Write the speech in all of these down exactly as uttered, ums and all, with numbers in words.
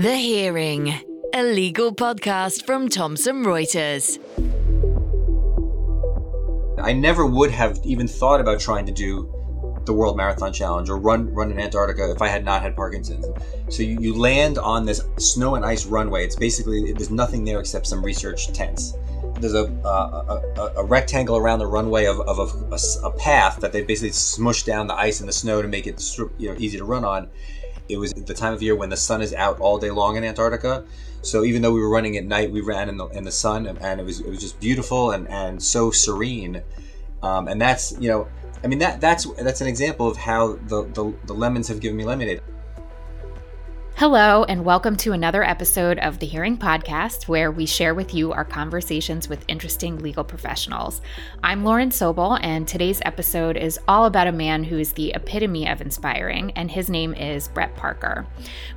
The Hearing, a legal podcast from Thomson Reuters. I never would have even thought about trying to do the World Marathon Challenge or run run in Antarctica if I had not had Parkinson's. So you, you land on this snow and ice runway. It's basically, there's nothing there except some research tents. There's a uh, a, a rectangle around the runway of, of a, a path that they basically smushed down the ice and the snow to make it, you know, easy to run on. It was the time of year when the sun is out all day long in Antarctica. So even though we were running at night, we ran in the in the sun, and, and it was it was just beautiful and, and so serene. Um, and that's, you know, I mean, that that's that's an example of how the, the, the lemons have given me lemonade. Hello, and welcome to another episode of The Hearing Podcast, where we share with you our conversations with interesting legal professionals. I'm Lauren Sobel, and today's episode is all about a man who is the epitome of inspiring, and his name is Brett Parker.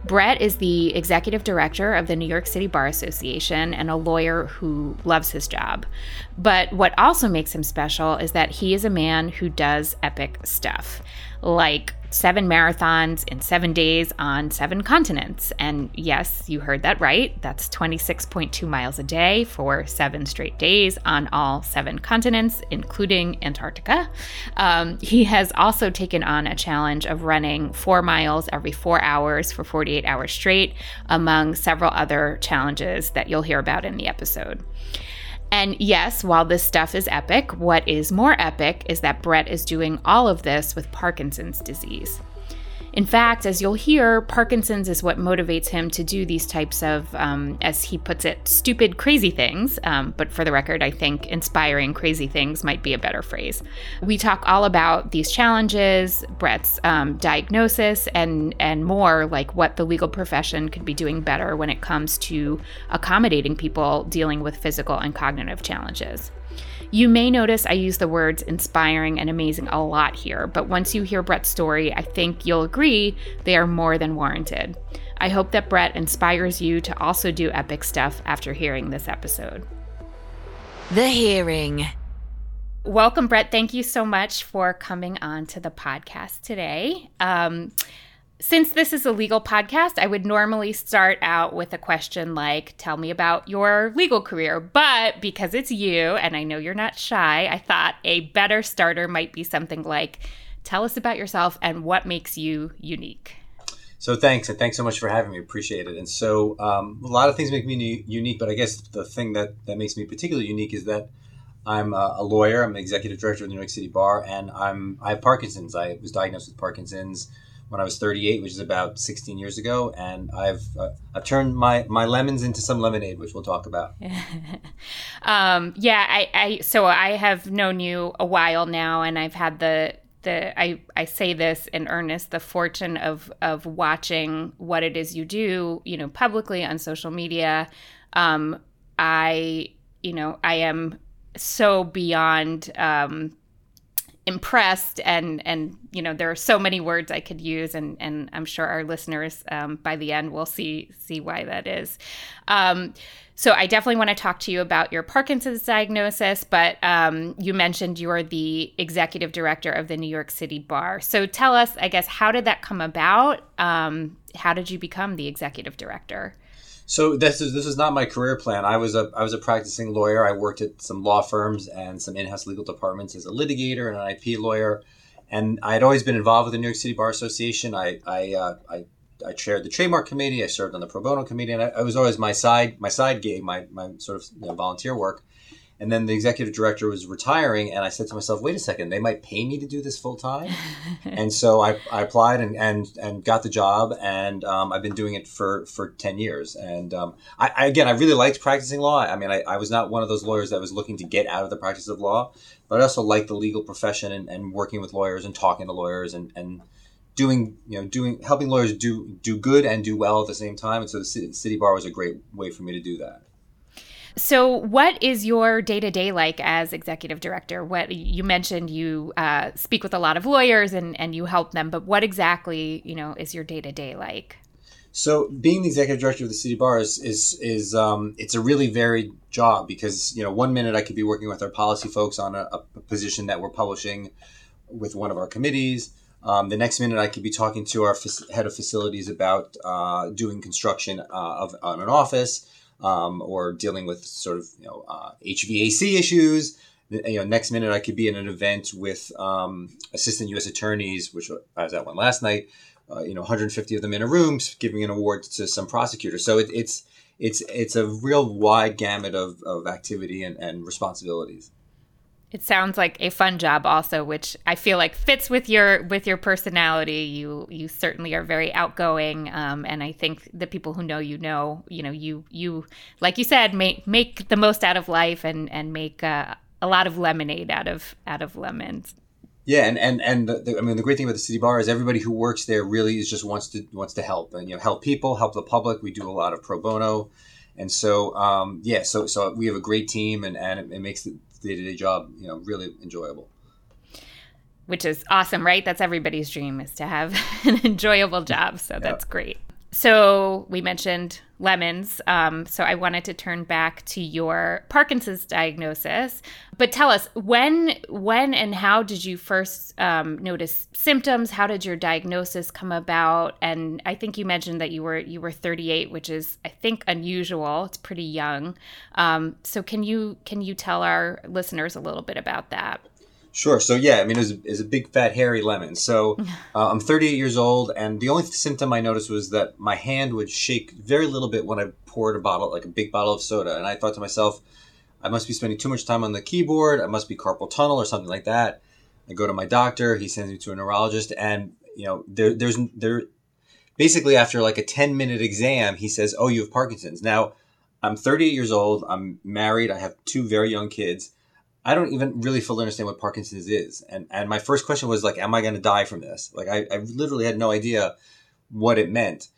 Brett is the executive director of the New York City Bar Association and a lawyer who loves his job. But what also makes him special is that he is a man who does epic stuff, like seven marathons in seven days on seven continents. And yes, you heard that right. That's twenty-six point two miles a day for seven straight days on all seven continents, including Antarctica. Um, he has also taken on a challenge of running four miles every four hours for forty-eight hours straight, among several other challenges that you'll hear about in the episode. And yes, while this stuff is epic, what is more epic is that Brett is doing all of this with Parkinson's disease. In fact, as you'll hear, Parkinson's is what motivates him to do these types of, um, as he puts it, stupid, crazy things. Um, but for the record, I think inspiring crazy things might be a better phrase. We talk all about these challenges, Brett's um, diagnosis, and, and more, like what the legal profession could be doing better when it comes to accommodating people dealing with physical and cognitive challenges. You may notice I use the words inspiring and amazing a lot here, but once you hear Brett's story, I think you'll agree they are more than warranted. I hope that Brett inspires you to also do epic stuff after hearing this episode. The Hearing. Welcome, Brett. Thank you so much for coming on to the podcast today. Um, Since this is a legal podcast, I would normally start out with a question like, tell me about your legal career. But because it's you, and I know you're not shy, I thought a better starter might be something like, tell us about yourself and what makes you unique. So thanks, and thanks so much for having me. Appreciate it. And so um, a lot of things make me unique, but I guess the thing that, that makes me particularly unique is that I'm a, a lawyer. I'm an executive director of the New York City Bar, and I'm I have Parkinson's. I was diagnosed with Parkinson's when I was thirty-eight, which is about sixteen years ago, and I've uh, I've turned my, my lemons into some lemonade, which we'll talk about. um, yeah, I, I so I have known you a while now, and I've had the the I, I say this in earnest, the fortune of of watching what it is you do, you know, publicly on social media. Um, I you know I am so beyond. Um, impressed and and you know there are so many words I could use, and and I'm sure our listeners um by the end will see see why that is. um so I definitely want to talk to you about your Parkinson's diagnosis, but um you mentioned you're the executive director of the New York City Bar, so tell us, I guess, how did that come about? Um how did you become the executive director? So this is this is not my career plan. I was a I was a practicing lawyer. I worked at some law firms and some in-house legal departments as a litigator and an I P lawyer, and I had always been involved with the New York City Bar Association. I I uh, I, I chaired the trademark committee. I served on the pro bono committee, and I, I was always my side my side gig, my my sort of you know, volunteer work. And then the executive director was retiring, and I said to myself, wait a second, they might pay me to do this full time. And so I, I applied and, and, and got the job, and um, I've been doing it for, for ten years. And um, I, I again, I really liked practicing law. I mean, I, I was not one of those lawyers that was looking to get out of the practice of law, but I also liked the legal profession and, and working with lawyers and talking to lawyers and, and doing, you know, doing helping lawyers do, do good and do well at the same time. And so the city, city bar was a great way for me to do that. So what is your day-to-day like as executive director? What you mentioned, you uh, speak with a lot of lawyers and, and you help them, but what exactly, you know, is your day-to-day like? So being the executive director of the City Bar is, is, is um, it's a really varied job because, you know, one minute I could be working with our policy folks on a, a position that we're publishing with one of our committees. Um, the next minute I could be talking to our head of facilities about uh, doing construction uh, of on an office um, or dealing with sort of, you know, uh, H V A C issues. You know, next minute I could be in an event with um, assistant U S attorneys, which I was at one last night, uh, you know, one hundred fifty of them in a room giving an award to some prosecutor. So it, it's it's it's a real wide gamut of, of activity and, and responsibilities. It sounds like a fun job also, which I feel like fits with your with your personality. You you certainly are very outgoing, um, and I think the people who know you know, you know, you, you like you said, make make the most out of life and and make uh, a lot of lemonade out of out of lemons. Yeah, and and and the, I mean, the great thing about the City Bar is everybody who works there really is just wants to wants to help and, you know, help people, help the public. We do a lot of pro bono, and so um, yeah, so so we have a great team, and and it, it makes the day-to-day job, you know, really enjoyable. Which is awesome, right? That's everybody's dream, is to have an enjoyable job. So that's yeah. great. So we mentioned lemons. Um, so I wanted to turn back to your Parkinson's diagnosis. But tell us, when, when and how did you first um, notice symptoms? How did your diagnosis come about? And I think you mentioned that you were you were thirty-eight, which is, I think, unusual. It's pretty young. Um, so can you can you tell our listeners a little bit about that? Sure. So, yeah, I mean, it was, it was a big, fat, hairy lemon. So uh, I'm thirty-eight years old, and the only symptom I noticed was that my hand would shake very little bit when I poured a bottle, like a big bottle of soda. And I thought to myself, I must be spending too much time on the keyboard. I must be carpal tunnel or something like that. I go to my doctor. He sends me to a neurologist. And, you know, there, there's there. basically after like a ten-minute exam, he says, oh, you have Parkinson's. Now, I'm thirty-eight years old. I'm married. I have two very young kids. I don't even really fully understand what Parkinson's is. And and my first question was like, am I going to die from this? Like, I, I literally had no idea what it meant.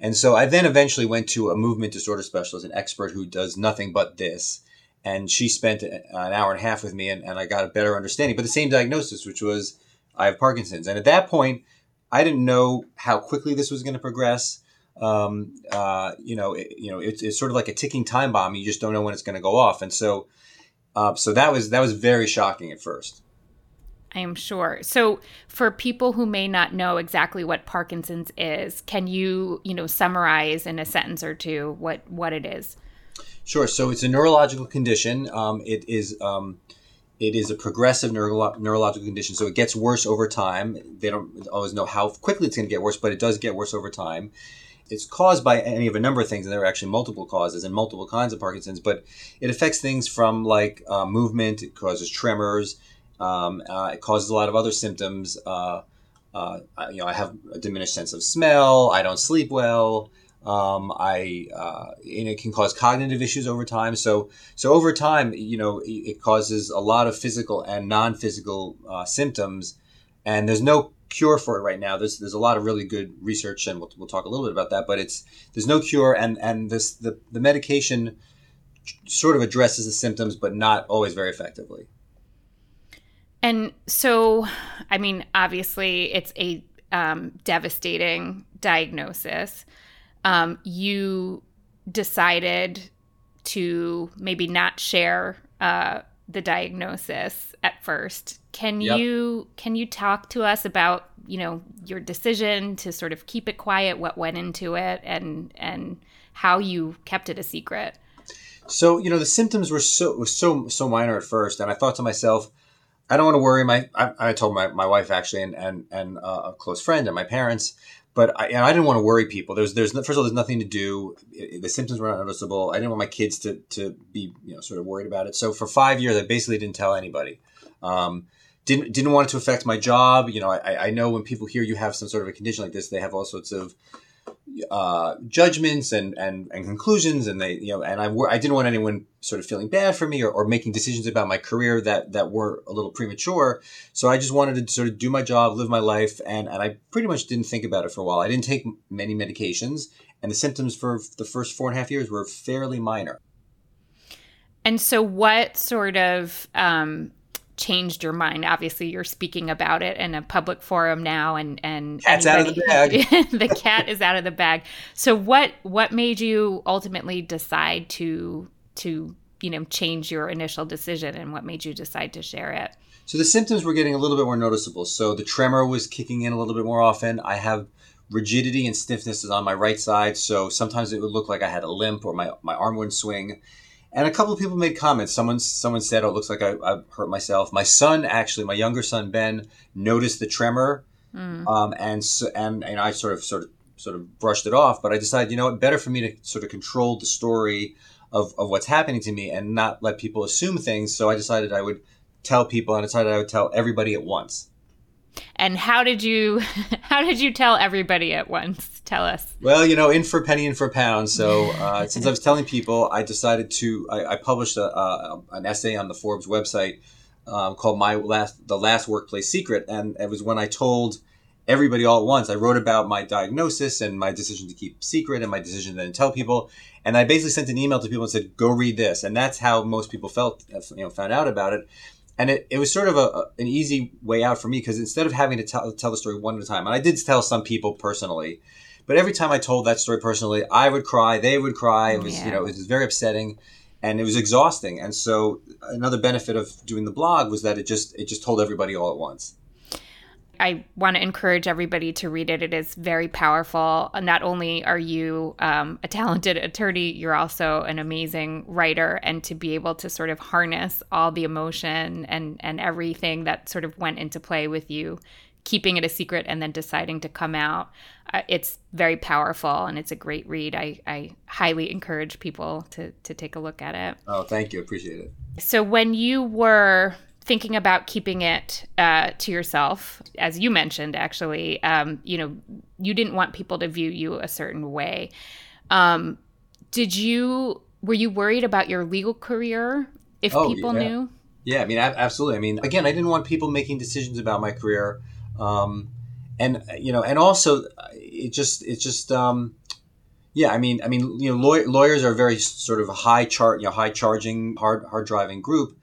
And so I then eventually went to a movement disorder specialist, an expert who does nothing but this. And she spent an hour and a half with me, and, and I got a better understanding, but the same diagnosis, which was I have Parkinson's. And at that point, I didn't know how quickly this was going to progress. Um, uh, you know, it, you know, it's, it's sort of like a ticking time bomb. You just don't know when it's going to go off. And so Uh, so that was that was very shocking at first. I am sure. So for people who may not know exactly what Parkinson's is, can you, you know, summarize in a sentence or two what, what it is? Sure. So it's a neurological condition. Um, it is um, it is a progressive neuro- neurological condition. So it gets worse over time. They don't always know how quickly it's going to get worse, but it does get worse over time. It's caused by any of a number of things, and there are actually multiple causes and multiple kinds of Parkinson's, but it affects things from like uh, movement. It causes tremors. Um, uh, it causes a lot of other symptoms. Uh, uh, you know, I have a diminished sense of smell. I don't sleep well. Um, I uh, and it can cause cognitive issues over time. So, so over time, you know, it causes a lot of physical and non-physical uh, symptoms, and there's no cure for it right now. There's there's a lot of really good research, and we'll we'll talk a little bit about that. But it's there's no cure, and and this the the medication sort of addresses the symptoms, but not always very effectively. And so, I mean, obviously, it's a um, devastating diagnosis. Um, you decided to maybe not share Uh, the diagnosis at first. Can yep. you can you talk to us about, you know, your decision to sort of keep it quiet, what went into it, and and how you kept it a secret? So, you know, the symptoms were so was so so minor at first, and I thought to myself, I don't want to worry my I, I told my, my wife actually and and, and uh, a close friend and my parents, but I, and I didn't want to worry people. There's there's first of all there's nothing to do. The symptoms were not noticeable. I didn't want my kids to to be, you know, sort of worried about it. So for five years, I basically didn't tell anybody. Um, didn't didn't want it to affect my job. You know, I I know when people hear you have some sort of a condition like this, they have all sorts of uh, judgments and and and conclusions, and they, you know, and I I didn't want anyone sort of feeling bad for me or, or making decisions about my career that that were a little premature. So I just wanted to sort of do my job, live my life, and and I pretty much didn't think about it for a while. I didn't take many medications, and the symptoms for the first four and a half years were fairly minor. And so what sort of um, changed your mind? Obviously, you're speaking about it in a public forum now, and and cat's anybody, out of the bag. The cat is out of the bag. So what what made you ultimately decide to to you know, change your initial decision and what made you decide to share it? So the symptoms were getting a little bit more noticeable. So the tremor was kicking in a little bit more often. I have rigidity and stiffness on my right side. So sometimes it would look like I had a limp or my, my arm wouldn't swing. And a couple of people made comments. Someone someone said, oh, it looks like I, I hurt myself. My son, actually, my younger son, Ben, noticed the tremor. Mm. Um, and, so, and and I sort of sort of sort of brushed it off. But I decided, you know what, better for me to sort of control the story of, of what's happening to me and not let people assume things. So I decided I would tell people, and I decided I would tell everybody at once. And how did you how did you tell everybody at once? Tell us. Well, you know, in for a penny, in for a pound. So uh, since I was telling people, I decided to I, I published a, uh, an essay on the Forbes website um, called "My Last the Last Workplace Secret," and it was when I told everybody all at once. I wrote about my diagnosis and my decision to keep secret and my decision to then tell people. And I basically sent an email to people and said, "Go read this," and that's how most people felt, you know, found out about it. And it, it was sort of a, an easy way out for me because instead of having to tell, tell the story one at a time, and I did tell some people personally, but every time I told that story personally, I would cry, they would cry. It was, yeah. you know, it was very upsetting and it was exhausting. And so another benefit of doing the blog was that it just, it just told everybody all at once. I want to encourage everybody to read it. It is very powerful. Not only are you um, a talented attorney, you're also an amazing writer. And to be able to sort of harness all the emotion and, and everything that sort of went into play with you, keeping it a secret and then deciding to come out, uh, it's very powerful and it's a great read. I, I highly encourage people to, to take a look at it. Oh, thank you. Appreciate it. So when you were thinking about keeping it uh, to yourself, as you mentioned, actually, um, you know, you didn't want people to view you a certain way. Um, did you, were you worried about your legal career if oh, people yeah. knew? Yeah, I mean, absolutely. I mean, again, I didn't want people making decisions about my career. Um, and, you know, and also it just, it just, um, yeah, I mean, I mean, you know, law- lawyers are a very sort of high chart, you know, high charging, hard, hard driving group.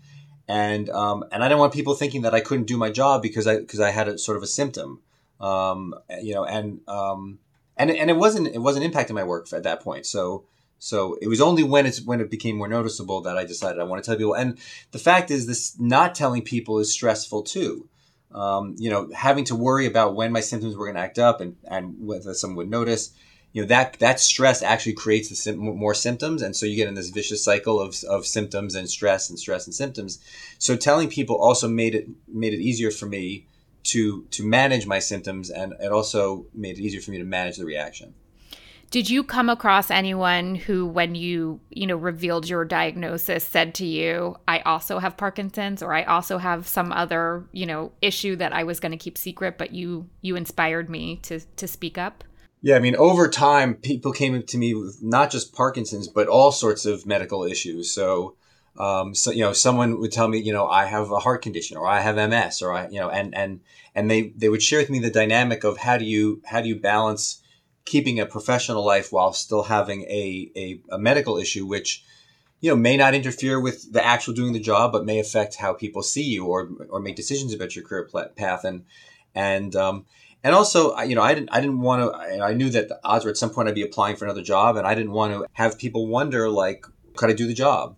And um, and I didn't want people thinking that I couldn't do my job because I because I had a sort of a symptom, um, you know, and um, and and it wasn't it wasn't impacting my work at that point. So so it was only when it's when it became more noticeable that I decided I want to tell people. And the fact is, this not telling people is stressful too. Um, you know, having to worry about when my symptoms were going to act up and and whether someone would notice. You know, that that stress actually creates the sim- more symptoms. And so you get in this vicious cycle of of symptoms and stress and stress and symptoms. So telling people also made it made it easier for me to to manage my symptoms. And it also made it easier for me to manage the reaction. Did you come across anyone who, when you, you know, revealed your diagnosis, said to you, I also have Parkinson's, or I also have some other, you know, issue that I was going to keep secret, but you you inspired me to to speak up? Yeah, I mean, over time, people came to me with not just Parkinson's, but all sorts of medical issues. So, um, so you know, someone would tell me, you know, I have a heart condition, or I have M S, or I, you know, and and and they they would share with me the dynamic of how do you how do you balance keeping a professional life while still having a a, a medical issue, which, you know, may not interfere with the actual doing the job, but may affect how people see you or or make decisions about your career path, and and. Um, And also, you know, I didn't, I didn't want to, I knew that the odds were at some point I'd be applying for another job, and I didn't want to have people wonder, like, could I do the job?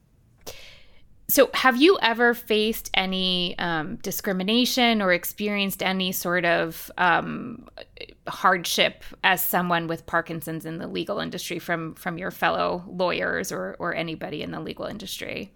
So have you ever faced any um, discrimination or experienced any sort of um, hardship as someone with Parkinson's in the legal industry from, from your fellow lawyers or, or anybody in the legal industry?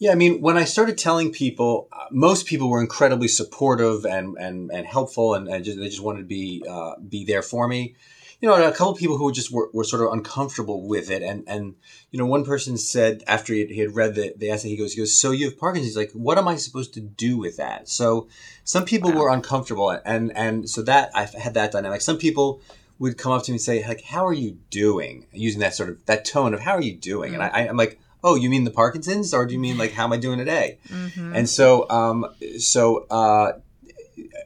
Yeah, I mean, when I started telling people, most people were incredibly supportive and and, and helpful, and, and just, they just wanted to be uh, be there for me. You know, a couple of people who were just were, were sort of uncomfortable with it, and and you know, one person said after he had read the, the essay, he goes, he goes, "So you have Parkinson's?" He's like, "What am I supposed to do with that?" So some people wow. were uncomfortable, and and so that I had that dynamic. Some people would come up to me and say, like, "How are you doing?" Using that sort of that tone of "How are you doing?" Mm-hmm. And I, I, I'm like, oh, you mean the Parkinson's, or do you mean like how am I doing today? Mm-hmm. And so, um, so uh,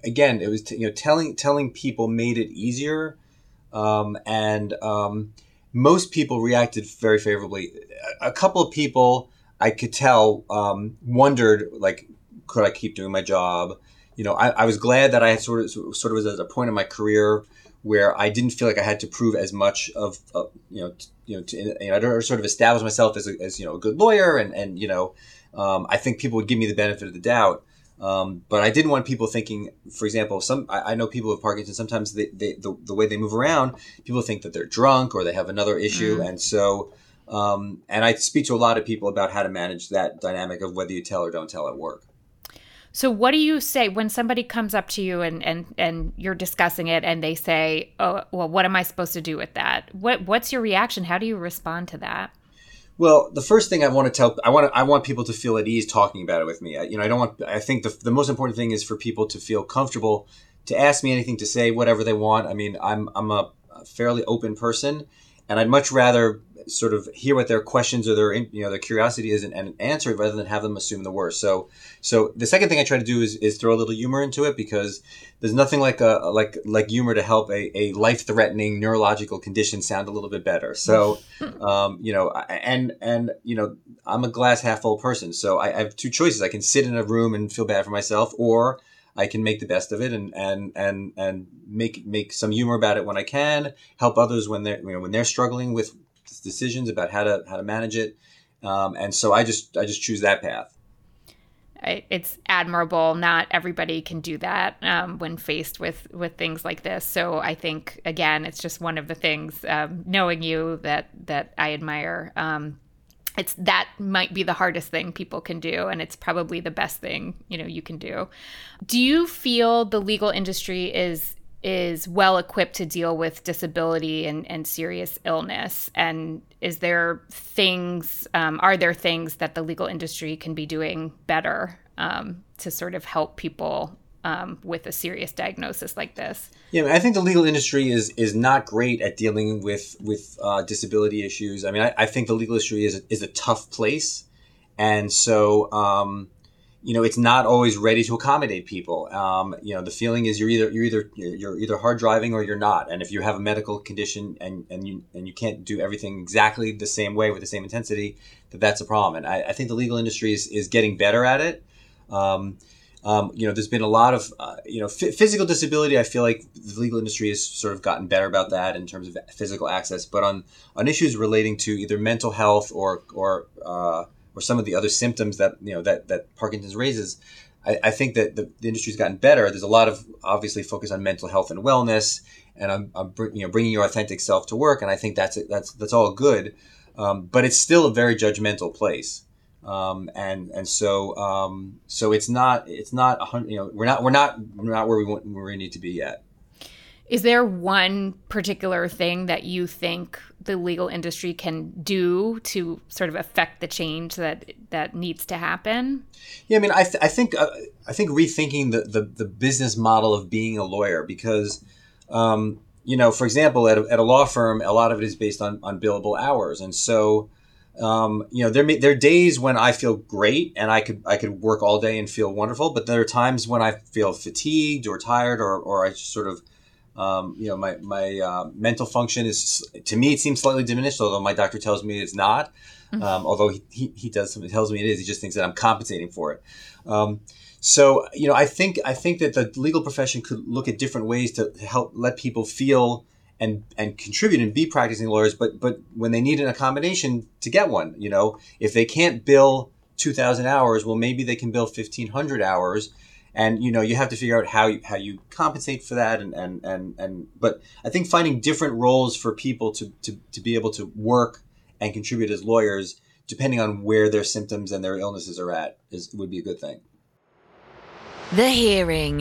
again, it was t- you know telling telling people made it easier, um, and um, most people reacted very favorably. A couple of people I could tell um, wondered like, could I keep doing my job? You know, I, I was glad that I had sort of sort of was at a point in my career where I didn't feel like I had to prove as much of, of you know, t- you know, to, you know, I'd sort of establish myself as, a, as you know, a good lawyer, and and you know, um, I think people would give me the benefit of the doubt. Um, but I didn't want people thinking, for example, some I, I know people with Parkinson's, sometimes they, they, the, the way they move around, people think that they're drunk or they have another issue. Mm. And so, um, and I speak to a lot of people about how to manage that dynamic of whether you tell or don't tell at work. So what do you say when somebody comes up to you and, and, and you're discussing it and they say, oh, well, what am I supposed to do with that? What What's your reaction? How do you respond to that? Well, the first thing I want to tell, I want to, I want people to feel at ease talking about it with me. I, you know, I don't want, I think the, the most important thing is for people to feel comfortable to ask me anything, to say whatever they want. I mean, I'm, I'm a fairly open person, and I'd much rather sort of hear what their questions or their, you know, their curiosity is and, and answer it rather than have them assume the worst. So, so the second thing I try to do is, is throw a little humor into it, because there's nothing like a, like, like humor to help a, a life-threatening neurological condition sound a little bit better. So, um, you know, and, and, you know, I'm a glass half full person. So I, I have two choices. I can sit in a room and feel bad for myself, or I can make the best of it and, and, and, and make, make some humor about it when I can, help others when they're, you know, when they're struggling with decisions about how to how to manage it, um, and so I just I just choose that path. It's admirable. Not everybody can do that um, when faced with with things like this. So I think again, it's just one of the things um, knowing you that that I admire. Um, it's that might be the hardest thing people can do, and it's probably the best thing you know you can do. Do you feel the legal industry is is well equipped to deal with disability and, and serious illness? And is there things, um, are there things that the legal industry can be doing better um, to sort of help people um, with a serious diagnosis like this? Yeah, I mean, I think the legal industry is is not great at dealing with with uh, disability issues. I mean, I, I think the legal industry is is a tough place, and so. Um, You know, it's not always ready to accommodate people. Um, you know, the feeling is you're either you're either you're either hard driving or you're not. And if you have a medical condition and, and you and you can't do everything exactly the same way with the same intensity, that that's a problem. And I, I think the legal industry is, is getting better at it. Um, um, you know, there's been a lot of uh, you know f- physical disability. I feel like the legal industry has sort of gotten better about that in terms of physical access. But on on issues relating to either mental health or or uh, or some of the other symptoms that you know that, that Parkinson's raises, I, I think that the, the industry's gotten better. There's a lot of obviously focus on mental health and wellness, and I'm, I'm br- you know bringing your authentic self to work, and I think that's that's that's all good, um, but it's still a very judgmental place, um, and and so um, so it's not it's not a hundred, you know we're not we're not we're not where we want where we need to be yet. Is there one particular thing that you think the legal industry can do to sort of affect the change that that needs to happen? Yeah, I mean, I, th- I think uh, I think rethinking the, the, the business model of being a lawyer, because, um, you know, for example, at a, at a law firm, a lot of it is based on, on billable hours. And so, um, you know, there may, there are days when I feel great and I could I could work all day and feel wonderful. But there are times when I feel fatigued or tired or, or I just sort of Um, you know, my, my uh, mental function is, to me, it seems slightly diminished, although my doctor tells me it's not. Um, mm-hmm. Although he, he, he does, he tells me it is. He just thinks that I'm compensating for it. Um, so, you know, I think I think that the legal profession could look at different ways to help let people feel and and contribute and be practicing lawyers. But but when they need an accommodation to get one, you know, if they can't bill two thousand hours, well, maybe they can bill fifteen hundred hours. And, you know, you have to figure out how you, how you compensate for that. And, and, and, and but I think finding different roles for people to, to, to be able to work and contribute as lawyers, depending on where their symptoms and their illnesses are at, is would be a good thing. The Hearing.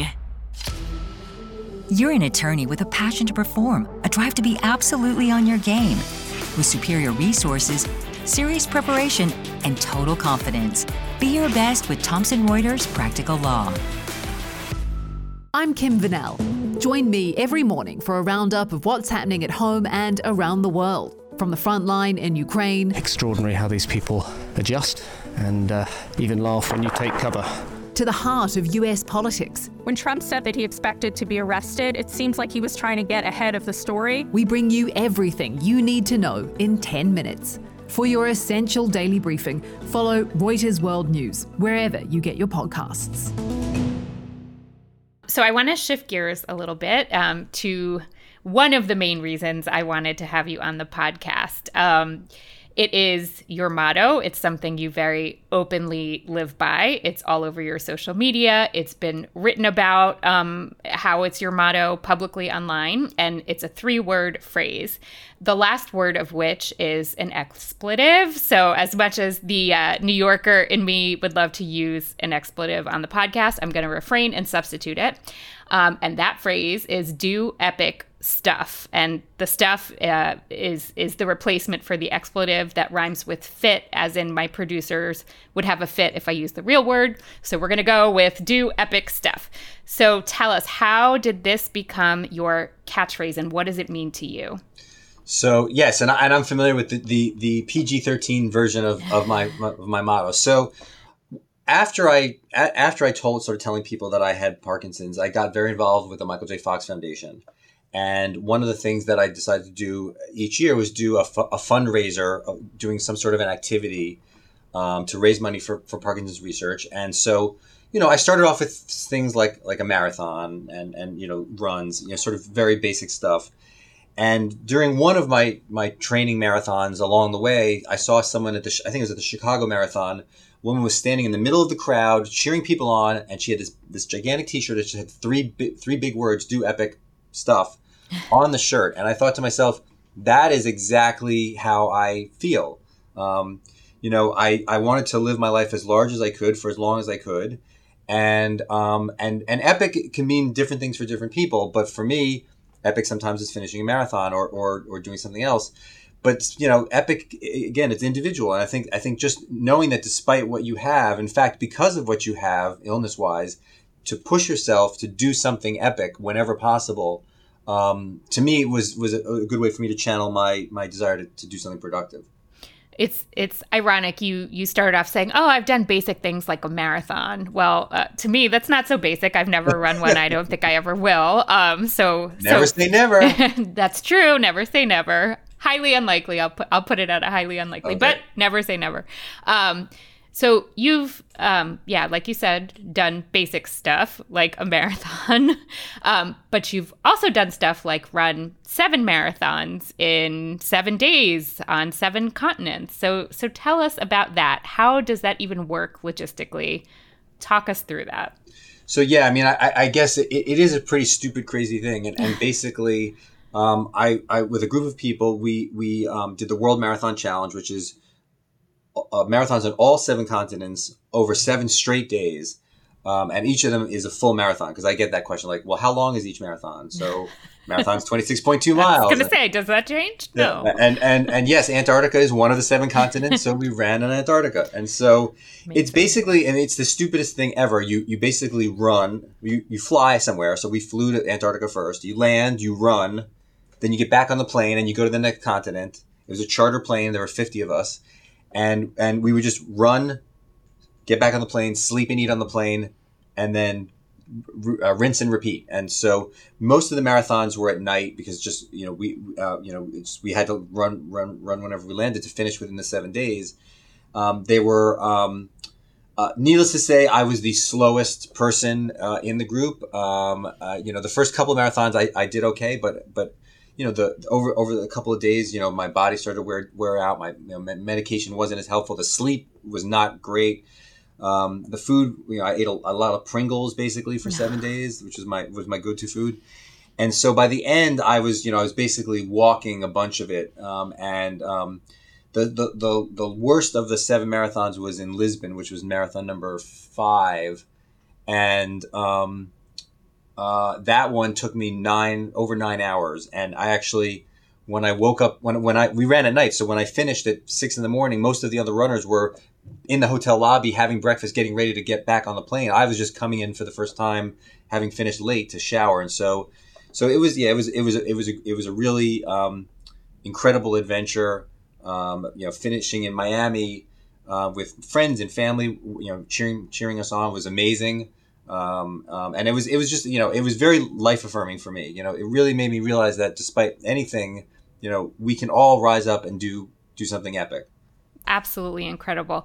You're an attorney with a passion to perform, a drive to be absolutely on your game. With superior resources, serious preparation, and total confidence. Be your best with Thomson Reuters Practical Law. I'm Kim Vanell. Join me every morning for a roundup of what's happening at home and around the world. From the front line in Ukraine. Extraordinary how these people adjust and uh, even laugh when you take cover. To the heart of U S politics. When Trump said that he expected to be arrested, it seems like he was trying to get ahead of the story. We bring you everything you need to know in ten minutes. For your essential daily briefing, follow Reuters World News, wherever you get your podcasts. So I want to shift gears a little bit um, to one of the main reasons I wanted to have you on the podcast. Um, it is your motto. It's something you very openly live by. It's all over your social media. It's been written about, um, how it's your motto publicly online, and it's a three-word phrase, the last word of which is an expletive. So as much as the uh, New Yorker in me would love to use an expletive on the podcast, I'm going to refrain and substitute it. Um, and that phrase is do epic stuff. And the stuff uh, is is the replacement for the expletive that rhymes with fit, as in my producers would have a fit if I use the real word. So we're going to go with do epic stuff. So tell us, how did this become your catchphrase and what does it mean to you? So yes, and, I, and I'm familiar with the, the, the P G thirteen version of, of my of my motto. So after I a, after I told started telling people that I had Parkinson's, I got very involved with the Michael J. Fox Foundation, and one of the things that I decided to do each year was do a, fu- a fundraiser, doing some sort of an activity um, to raise money for, for Parkinson's research. And so, you know, I started off with things like like a marathon and and you know runs, you know, sort of very basic stuff. And during one of my, my training marathons along the way, I saw someone at the, I think it was at the Chicago Marathon, a woman was standing in the middle of the crowd, cheering people on, and she had this, this gigantic t-shirt that had three, three big words, do epic stuff, on the shirt. And I thought to myself, that is exactly how I feel. Um, you know, I, I wanted to live my life as large as I could for as long as I could. And, um, and, and epic can mean different things for different people, but for me, epic sometimes is finishing a marathon or, or or doing something else. But, you know, epic, again, it's individual. And I think I think just knowing that despite what you have, in fact, because of what you have, illness-wise, to push yourself to do something epic whenever possible, um, to me was was a good way for me to channel my, my desire to, to do something productive. It's it's ironic. You you started off saying, oh, I've done basic things like a marathon. Well, uh, to me, that's not so basic. I've never run one. I don't think I ever will. Um, so never so, say never. That's true. Never say never. Highly unlikely. I'll put I'll put it at a highly unlikely, okay. But never say never. Um, so you've um, yeah, like you said, done basic stuff like a marathon, um, but you've also done stuff like run seven marathons in seven days on seven continents. So, so tell us about that. How does that even work logistically? Talk us through that. So yeah, I mean, I, I guess it, it is a pretty stupid, crazy thing, and, and basically, um, I, I with a group of people, we we um, did the World Marathon Challenge, which is Uh, marathons on all seven continents over seven straight days. Um, and each of them is a full marathon. Cause I get that question like, well, how long is each marathon? So marathon's twenty-six point two miles. I was going to say, does that change? No. Yeah. And, and, and yes, Antarctica is one of the seven continents. So we ran in Antarctica. And so Amazing. It's basically, and it's the stupidest thing ever. You, you basically run, you, you fly somewhere. So we flew to Antarctica first, you land, you run, then you get back on the plane and you go to the next continent. It was a charter plane. There were fifty of us. And and we would just run, get back on the plane, sleep and eat on the plane, and then r- uh, rinse and repeat. And so most of the marathons were at night because just you know we uh, you know it's, we had to run run run whenever we landed to finish within the seven days. Um, they were, um, uh, needless to say, I was the slowest person uh, in the group. Um, uh, you know, the first couple of marathons I, I did okay, but but. You know, the over over a couple of days, you know, my body started to wear wear out. My you know, medication wasn't as helpful. The sleep was not great. Um, the food, you know, I ate a, a lot of Pringles basically for seven days, which was my was my go to food. And so by the end, I was you know I was basically walking a bunch of it. Um, and um, the, the the the worst of the seven marathons was in Lisbon, which was marathon number five, and. Um, Uh, that one took me nine over nine hours, and I actually, when I woke up, when when I we ran at night, so when I finished at six in the morning, most of the other runners were in the hotel lobby having breakfast, getting ready to get back on the plane. I was just coming in for the first time, having finished late to shower, and so, so it was yeah, it was it was it was a, it was a really um, incredible adventure. Um, you know, finishing in Miami uh, with friends and family, you know, cheering cheering us on was amazing. Um, um, and it was, it was just, you know, it was very life affirming for me. You know, it really made me realize that despite anything, you know, we can all rise up and do, do something epic. Absolutely incredible.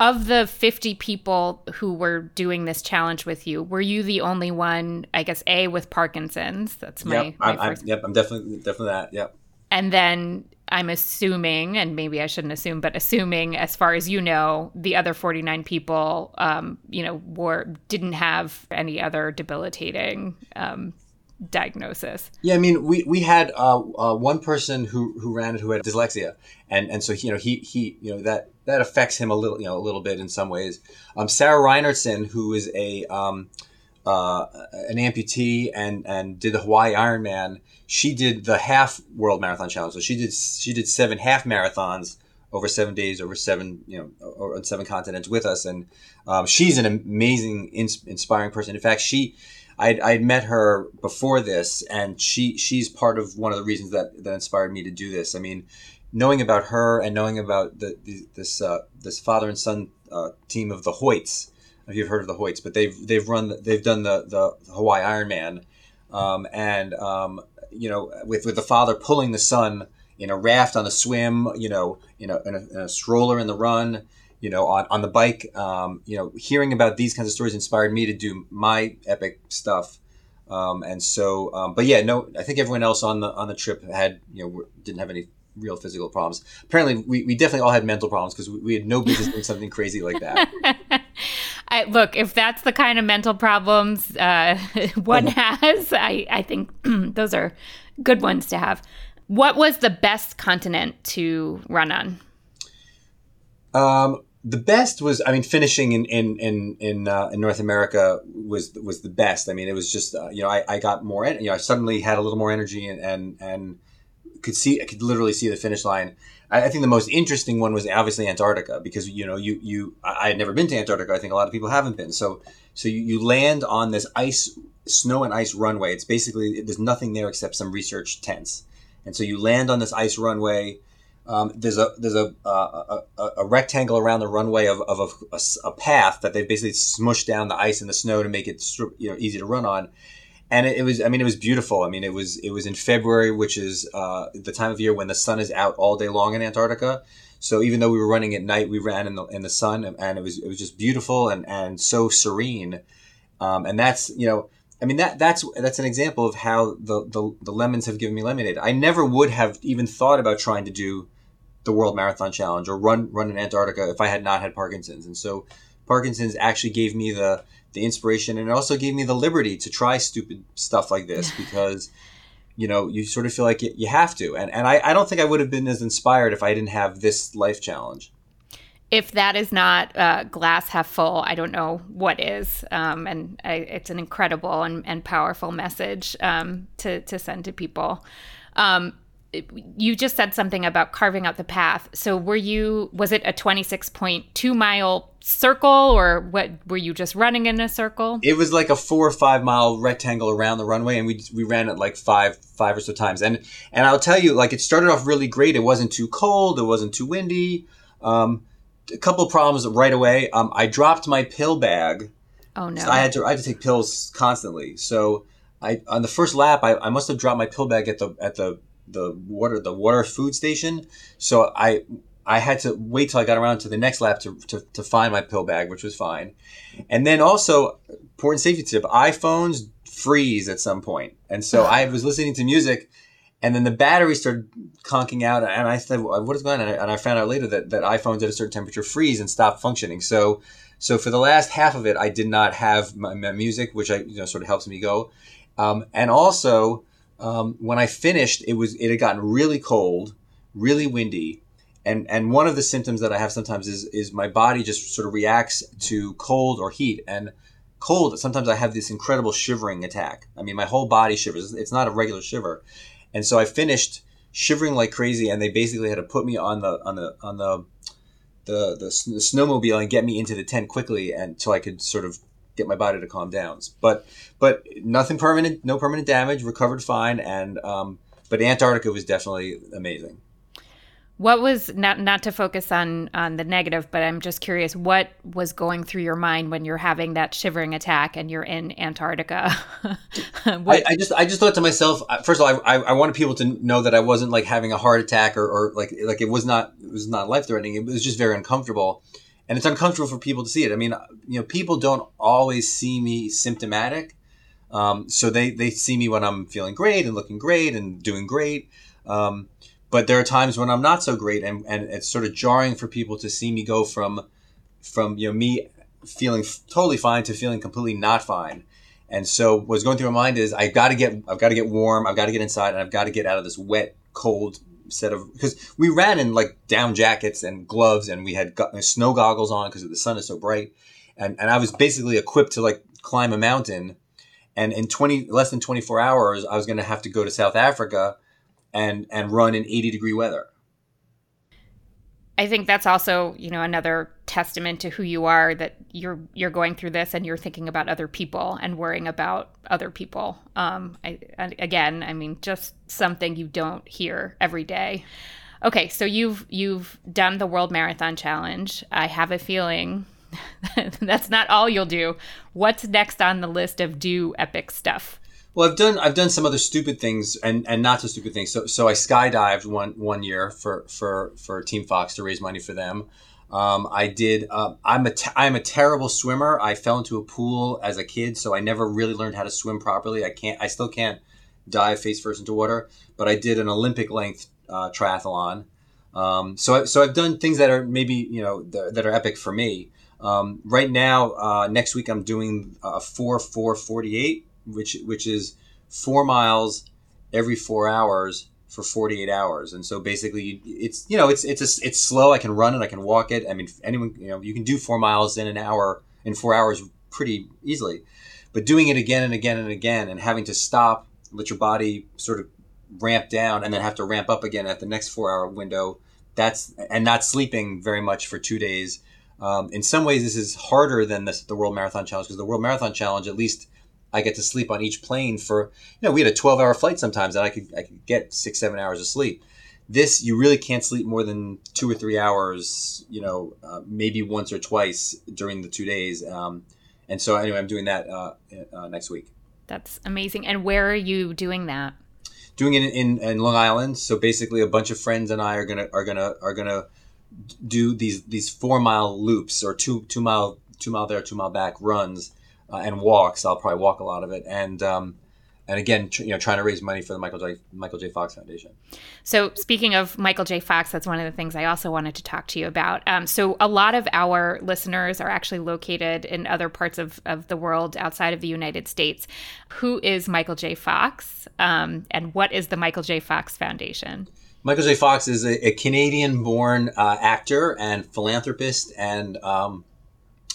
Of the fifty people who were doing this challenge with you, were you the only one, I guess, A, with Parkinson's? That's my, yep, my I'm, first. I'm, yep, I'm definitely, definitely that, yep. And then I'm assuming, and maybe I shouldn't assume, but assuming, as far as you know, the other forty-nine people, um, you know, were didn't have any other debilitating um, diagnosis. Yeah, I mean, we we had uh, uh, one person who, who ran it who had dyslexia, and and so you know he he you know that. That affects him a little, you know, a little bit in some ways. Um, Sarah Reinertsen, who is a um, uh, an amputee and and did the Hawaii Ironman, she did the half World Marathon Challenge. So she did she did seven half marathons over seven days, over seven you know, on seven continents with us, and um, she's an amazing, ins- inspiring person. In fact, she, I I met her before this, and she she's part of one of the reasons that that inspired me to do this. I mean, knowing about her and knowing about the, the, this uh, this father and son uh, team of the Hoyts, if you've heard of the Hoyts, but they've they've run they've done the, the Hawaii Ironman, um, and um, you know with, with the father pulling the son in a raft on the swim, you know, you know, in a, in a stroller in the run, you know, on on the bike, um, you know, hearing about these kinds of stories inspired me to do my epic stuff. Um, and so, um, but yeah, no, I think everyone else on the on the trip had you know didn't have any real physical problems. Apparently, we, we definitely all had mental problems because we, we had no business doing something crazy like that. I, look, if that's the kind of mental problems uh, one has, I, I think those are good ones to have. What was the best continent to run on? Um, the best was, I mean, finishing in in in in, uh, in North America was was the best. I mean, it was just uh, you know I, I got more you know I suddenly had a little more energy and and. and could see, I could literally see the finish line. I, I think the most interesting one was obviously Antarctica because, you know, you, you, I had never been to Antarctica. I think a lot of people haven't been. So, so you, you land on this ice, snow and ice runway. It's basically, there's nothing there except some research tents. And so you land on this ice runway. Um, there's a, there's a, uh, a, a rectangle around the runway of, of a, a, a path that they basically smushed down the ice and the snow to make it, you know, easy to run on. And it, it was, I mean, it was beautiful. I mean, it was, it was in February, which is uh, the time of year when the sun is out all day long in Antarctica. So even though we were running at night, we ran in the, in the sun and, and it was, it was just beautiful and, and so serene. Um, and that's, you know, I mean, that, that's, that's an example of how the, the, the lemons have given me lemonade. I never would have even thought about trying to do the World Marathon Challenge or run, run in Antarctica if I had not had Parkinson's. And so Parkinson's actually gave me the, the inspiration, and it also gave me the liberty to try stupid stuff like this because, you know, you sort of feel like you have to. And and I, I don't think I would have been as inspired if I didn't have this life challenge. If that is not uh, glass half full, I don't know what is. Um, and I, it's an incredible and, and powerful message um, to, to send to people. Um, you just said something about carving out the path. So were you, was it a twenty-six point two mile circle or what, were you just running in a circle? It was like a four or five mile rectangle around the runway. And we, we ran it like five, five or so times. And, and I'll tell you, like, it started off really great. It wasn't too cold. It wasn't too windy. Um, a couple of problems right away. Um, I dropped my pill bag. Oh no. So I had to, I had to take pills constantly. So I, on the first lap, I, I must've dropped my pill bag at the, at the, the water, the water food station. So I, I had to wait till I got around to the next lap to, to, to find my pill bag, which was fine. And then also, important safety tip, iPhones freeze at some point. And so I was listening to music and then the battery started conking out. And I said, what is going on? And I found out later that, that iPhones at a certain temperature freeze and stop functioning. So, so for the last half of it, I did not have my, my music, which I, you know, sort of helps me go. Um, and also, Um, when I finished, it was it had gotten really cold, really windy, and, and one of the symptoms that I have sometimes is is my body just sort of reacts to cold or heat. And cold, sometimes I have this incredible shivering attack. I mean, my whole body shivers. It's not a regular shiver, and so I finished shivering like crazy. And they basically had to put me on the on the on the the the, the snowmobile and get me into the tent quickly until I could sort of get my body to calm down, but but nothing permanent, no permanent damage, recovered fine, and um, but Antarctica was definitely amazing. What was not not to focus on on the negative, but I'm just curious, what was going through your mind when you're having that shivering attack and you're in Antarctica? I, I just I just thought to myself, first of all, I, I wanted people to know that I wasn't like having a heart attack or, or like like it was not it was not life threatening. It was just very uncomfortable. and it's uncomfortable for people to see it. I mean, you know, people don't always see me symptomatic. Um, so they, they see me when I'm feeling great and looking great and doing great. Um, but there are times when I'm not so great, and, and it's sort of jarring for people to see me go from, from, you know, me feeling f- totally fine to feeling completely not fine. And so what's going through my mind is I've got to get, I've got to get warm. I've got to get inside, and I've got to get out of this wet, cold set of, because we ran in like down jackets and gloves, and we had go- snow goggles on because the sun is so bright. And, and I was basically equipped to like climb a mountain. And in twenty less than twenty-four hours, I was going to have to go to South Africa and and run in eighty degree weather. I think that's also, you know, another testament to who you are, that you're you're going through this and you're thinking about other people and worrying about other people. Um, I, and again, I mean, just something you don't hear every day. Okay, so you've you've done the World Marathon Challenge. I have a feeling that's not all you'll do. What's next on the list of do epic stuff? Well, I've done I've done some other stupid things and, and not so stupid things. So so I skydived one one year for for, for Team Fox to raise money for them. Um, I did. Uh, I'm a t- I'm a terrible swimmer. I fell into a pool as a kid, so I never really learned how to swim properly. I can't. I still can't dive face first into water. But I did an Olympic length uh, triathlon. Um, so I, so I've done things that are maybe you know th- that are epic for me. Um, right now, uh, next week, I'm doing a four four forty-eight, which which is four miles every four hours for forty-eight hours. And so basically, it's you know it's it's a, it's slow. I can run it, I can walk it. I mean, anyone you know you can do four miles in an hour in four hours pretty easily. But doing it again and again and again, and having to stop, let your body sort of ramp down, and then have to ramp up again at the next four hour window. That's and not sleeping very much for two days. Um, in some ways, this is harder than this, the World Marathon Challenge, because the World Marathon Challenge, at least I get to sleep on each plane for, you know, we had a twelve-hour flight sometimes, and I could I could get six, seven hours of sleep. This, you really can't sleep more than two or three hours, you know, uh, maybe once or twice during the two days. Um, and so, anyway, I'm doing that uh, uh, next week. That's amazing. And where are you doing that? Doing it in, in, in Long Island. So basically, a bunch of friends and I are gonna are gonna are gonna. do these these four mile loops or two two mile two mile there two mile back runs uh, and walks. I'll probably walk a lot of it, and um and again tr- you know trying to raise money for the Michael J. Michael J. Fox Foundation. So speaking of Michael J. Fox, that's one of the things I also wanted to talk to you about. Um, so a lot of our listeners are actually located in other parts of of the world outside of the United States. Who is Michael J. Fox, um, and what is the Michael J. Fox Foundation? Michael J. Fox is a, a Canadian-born uh, actor and philanthropist and um,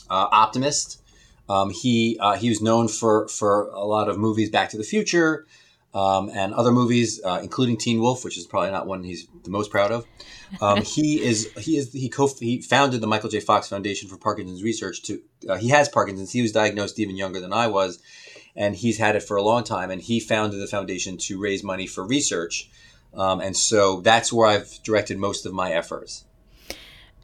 uh, optimist. Um, he uh, he was known for, for a lot of movies, Back to the Future, um, and other movies, uh, including Teen Wolf, which is probably not one he's the most proud of. Um, he is he is he co he founded the Michael J. Fox Foundation for Parkinson's research. To uh, he has Parkinson's. He was diagnosed even younger than I was, and he's had it for a long time. And he founded the foundation to raise money for research. Um, and so that's where I've directed most of my efforts.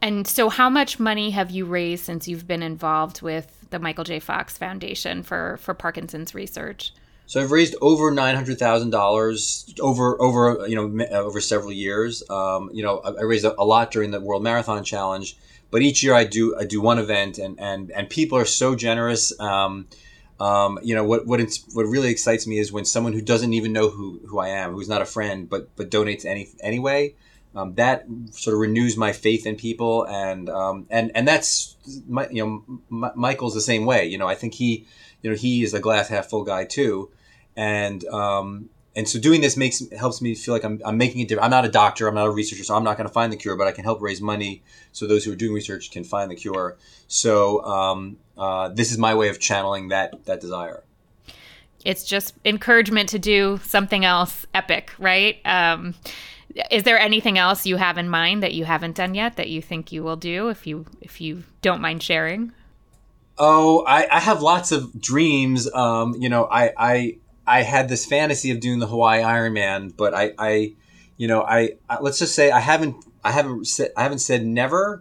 And so how much money have you raised since you've been involved with the Michael J. Fox Foundation for, for Parkinson's research? So I've raised over nine hundred thousand dollars over, over, you know, over several years. Um, you know, I, I raised a, a lot during the World Marathon Challenge, but each year I do, I do one event, and, and, and people are so generous. Um, Um, you know, what what it's, what really excites me is when someone who doesn't even know who, who I am, who's not a friend, but but donates any anyway. Um, that sort of renews my faith in people, and um, and and that's my, you know my, Michael's the same way. You know, I think he, you know, he is a glass half full guy too, and um, and so doing this makes helps me feel like I'm I'm making a difference. I'm not a doctor, I'm not a researcher, so I'm not going to find the cure, but I can help raise money so those who are doing research can find the cure. So. Um, Uh, this is my way of channeling that that desire. It's just encouragement to do something else epic, right? Um, is there anything else you have in mind that you haven't done yet that you think you will do, if you if you don't mind sharing? Oh, I, I have lots of dreams. Um, you know, I, I I had this fantasy of doing the Hawaii Ironman, but I, I you know, I, I let's just say I haven't I haven't said I haven't said never.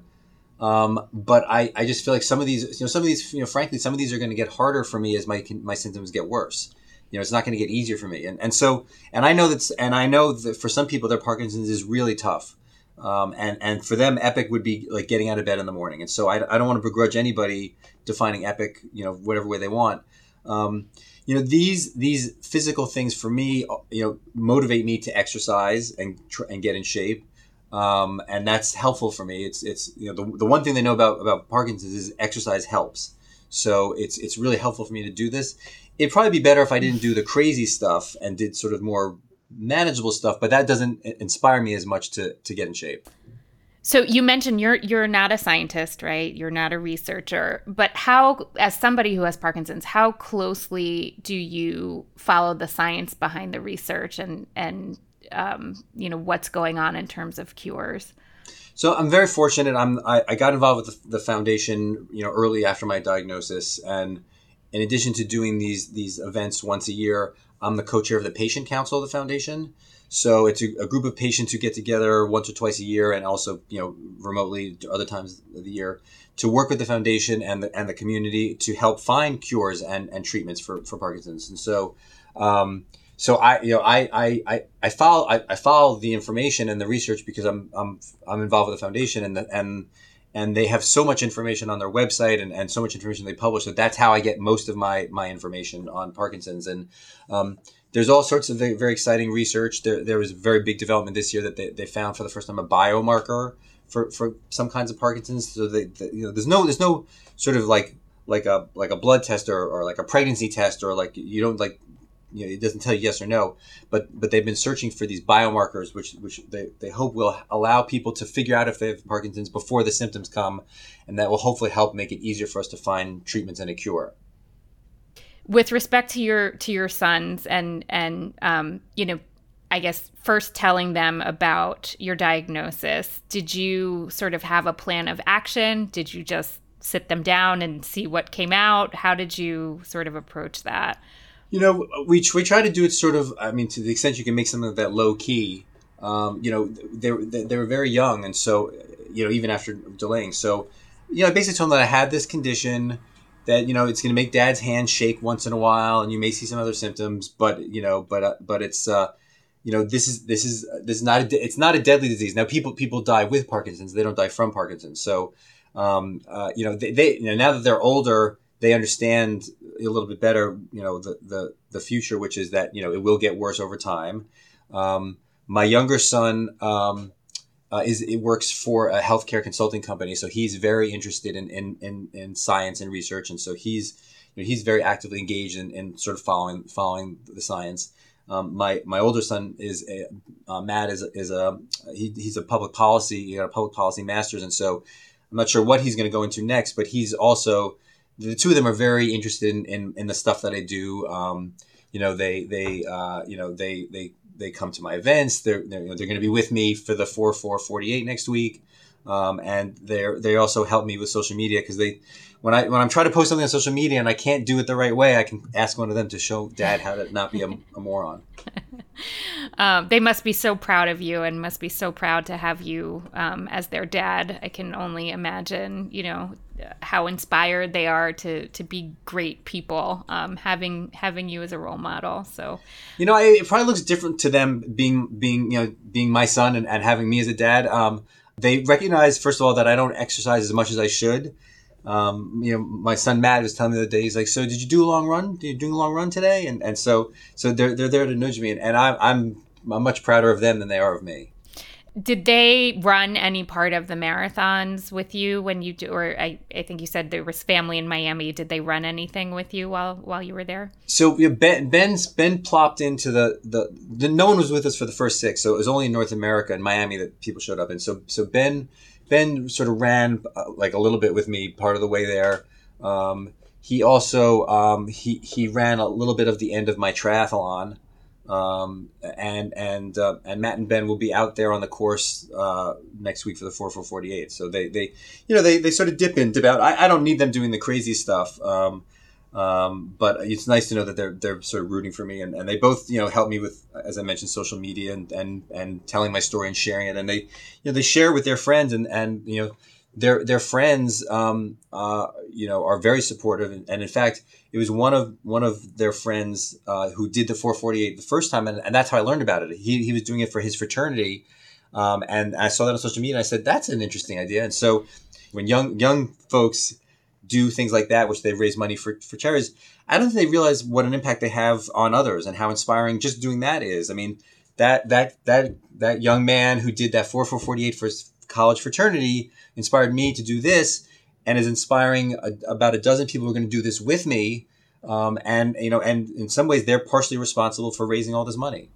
Um, but I, I just feel like some of these, you know, some of these, you know, frankly, some of these are going to get harder for me as my, my symptoms get worse. You know, it's not going to get easier for me. And, and so, and I know that's, and I know that for some people, their Parkinson's is really tough. Um, and, and for them, epic would be like getting out of bed in the morning. And so I, I don't want to begrudge anybody defining epic, you know, whatever way they want. Um, you know, these these physical things for me, you know, motivate me to exercise and tr- and get in shape. Um, and that's helpful for me. It's, it's you know, the, the one thing they know about, about Parkinson's is exercise helps. So it's it's really helpful for me to do this. It'd probably be better if I didn't do the crazy stuff and did sort of more manageable stuff, but that doesn't inspire me as much to to get in shape. So you mentioned you're you're not a scientist, right? You're not a researcher, but how, as somebody who has Parkinson's, how closely do you follow the science behind the research and and um, you know, what's going on in terms of cures? So I'm very fortunate. I'm I, I got involved with the, the foundation, you know, early after my diagnosis, and in addition to doing these these events once a year, I'm the co-chair of the patient council of the foundation. So it's a, a group of patients who get together once or twice a year, and also, you know, remotely other times of the year, to work with the foundation and the, and the community to help find cures and, and treatments for, for Parkinson's. And so, um, so I, you know, I, I, I, I follow, I, I follow the information and the research because I'm, I'm, I'm involved with the foundation, and the, and, and they have so much information on their website and, and so much information they publish that that's how I get most of my, my information on Parkinson's. And um, there's all sorts of very, very exciting research. There there was a very big development this year that they, they found for the first time a biomarker for, for some kinds of Parkinson's. So they, they, you know, there's no there's no sort of like like a like a blood test or, or like a pregnancy test, or like you don't like you know it doesn't tell you yes or no. But but they've been searching for these biomarkers, which which they, they hope will allow people to figure out if they have Parkinson's before the symptoms come, and that will hopefully help make it easier for us to find treatments and a cure. With respect to your to your sons and and um, you know, I guess first telling them about your diagnosis, did you sort of have a plan of action? Did you just sit them down and see what came out? How did you sort of approach that? You know, we we try to do it sort of, I mean, to the extent you can make something of that low key. Um, you know, they they, they were very young, and so you know, even after delaying, so you know, I basically told them that I had this condition. That, you know, it's going to make dad's hand shake once in a while, and you may see some other symptoms, but, you know, but, uh, but it's, uh, you know, this is, this is, this is not, a de- it's not a deadly disease. Now people, people die with Parkinson's. They don't die from Parkinson's. So, um, uh, you know, they, they you know, now that they're older, they understand a little bit better, you know, the, the, the future, which is that, you know, it will get worse over time. Um, my younger son, um, Uh, is it works for a healthcare consulting company, so he's very interested in in, in, in science and research, and so he's you know, he's very actively engaged in, in sort of following following the science. Um, my my older son is a, uh, Matt is is a he, he's a public policy he got a public policy master's, and so I'm not sure what he's going to go into next, but he's also the two of them are very interested in in, in the stuff that I do. Um, you know they they uh, you know they they. They come to my events. They're they're, you know, they're going to be with me for the four four forty-eight next week, um, and they they also help me with social media, because they when I when I'm trying to post something on social media and I can't do it the right way, I can ask one of them to show Dad how to not be a, a moron. um, they must be so proud of you, and must be so proud to have you um, as their dad. I can only imagine, you know, how inspired they are to, to be great people, um, having having you as a role model. So, you know, it, it probably looks different to them being being you know being my son and, and having me as a dad. Um, they recognize, first of all, that I don't exercise as much as I should. Um, you know, my son Matt was telling me the other day, he's like, "So, did you do a long run? Did you do a long run today?" And and so so they're they're there to nudge me, and, and I, I'm I'm much prouder of them than they are of me. Did they run any part of the marathons with you when you do, or I, I think you said there was family in Miami. Did they run anything with you while while you were there? So yeah, Ben Ben's, Ben plopped into the, the the no one was with us for the first six, so it was only in North America and Miami that people showed up. And so so Ben Ben sort of ran uh, like a little bit with me part of the way there. Um, he also um, he he ran a little bit of the end of my triathlon. Um, and, and, uh, and Matt and Ben will be out there on the course, uh, next week for the four four forty-eight. So they, they, you know, they, they sort of dip in, dip out. I, I don't need them doing the crazy stuff. Um, um, but it's nice to know that they're, they're sort of rooting for me, and, and they both, you know, help me with, as I mentioned, social media and, and, and telling my story and sharing it. And they, you know, they share with their friends, and, and, you know, their, their friends, um, uh, you know, are very supportive. And, and in fact, it was one of one of their friends uh, who did the four forty-eight the first time, and, and that's how I learned about it. He he was doing it for his fraternity, Um, and I saw that on social media and I said, that's an interesting idea. And so when young young folks do things like that, which they raise money for, for charities, I don't think they realize what an impact they have on others and how inspiring just doing that is. I mean, that that that that young man who did that four four forty-eight for his college fraternity inspired me to do this and is inspiring a, about a dozen people who are going to do this with me. Um, and, you know, and in some ways they're partially responsible for raising all this money.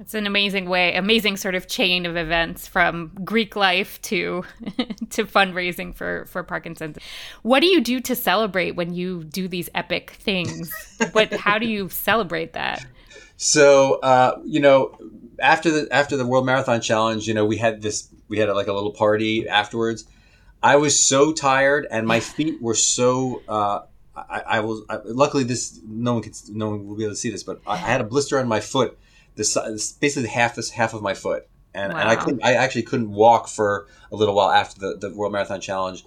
It's an amazing way, amazing sort of chain of events from Greek life to to fundraising for, for Parkinson's. What do you do to celebrate when you do these epic things? What, how do you celebrate that? So, uh, you know, after the after the World Marathon Challenge, you know, we had this, we had a, like a little party afterwards. I was so tired and my feet were so. Uh, I, I was I, luckily this no one could no one will be able to see this, but I, I had a blister on my foot. This basically half this half of my foot, and, wow. and I couldn't, I actually couldn't walk for a little while after the, the World Marathon Challenge,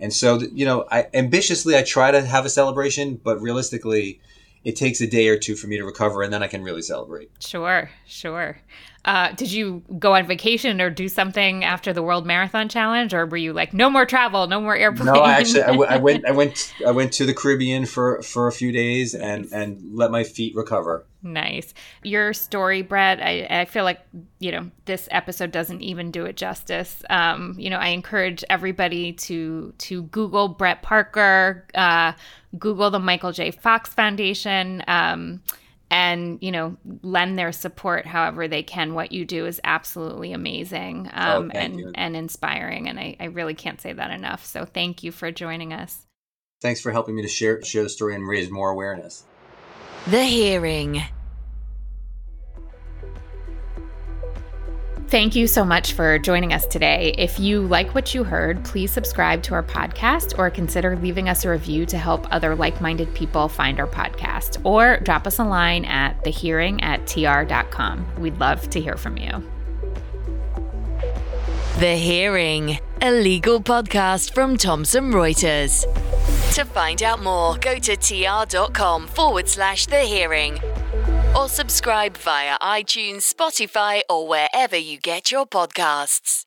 and so you know, I ambitiously I try to have a celebration, but realistically, it takes a day or two for me to recover, and then I can really celebrate. Sure, sure. Uh, did you go on vacation or do something after the World Marathon Challenge, or were you like, no more travel, no more airplane? No, I actually, I, w- I went, I went, I went to the Caribbean for for a few days and and let my feet recover. Nice. Your story, Brett, I, I feel like, you know, this episode doesn't even do it justice. Um, you know, I encourage everybody to to Google Brett Parker, uh, Google the Michael J. Fox Foundation, um, and, you know, lend their support however they can. What you do is absolutely amazing um, oh, and, and inspiring. And I, I really can't say that enough. So thank you for joining us. Thanks for helping me to share, share the story and raise more awareness. The Hearing. Thank you so much for joining us today. If you like what you heard, please subscribe to our podcast or consider leaving us a review to help other like-minded people find our podcast, or drop us a line at the hearing at t r dot com. We'd love to hear from you. The Hearing, a legal podcast from Thomson Reuters. To find out more, go to tr.com forward slash the hearing or subscribe via iTunes, Spotify, or wherever you get your podcasts.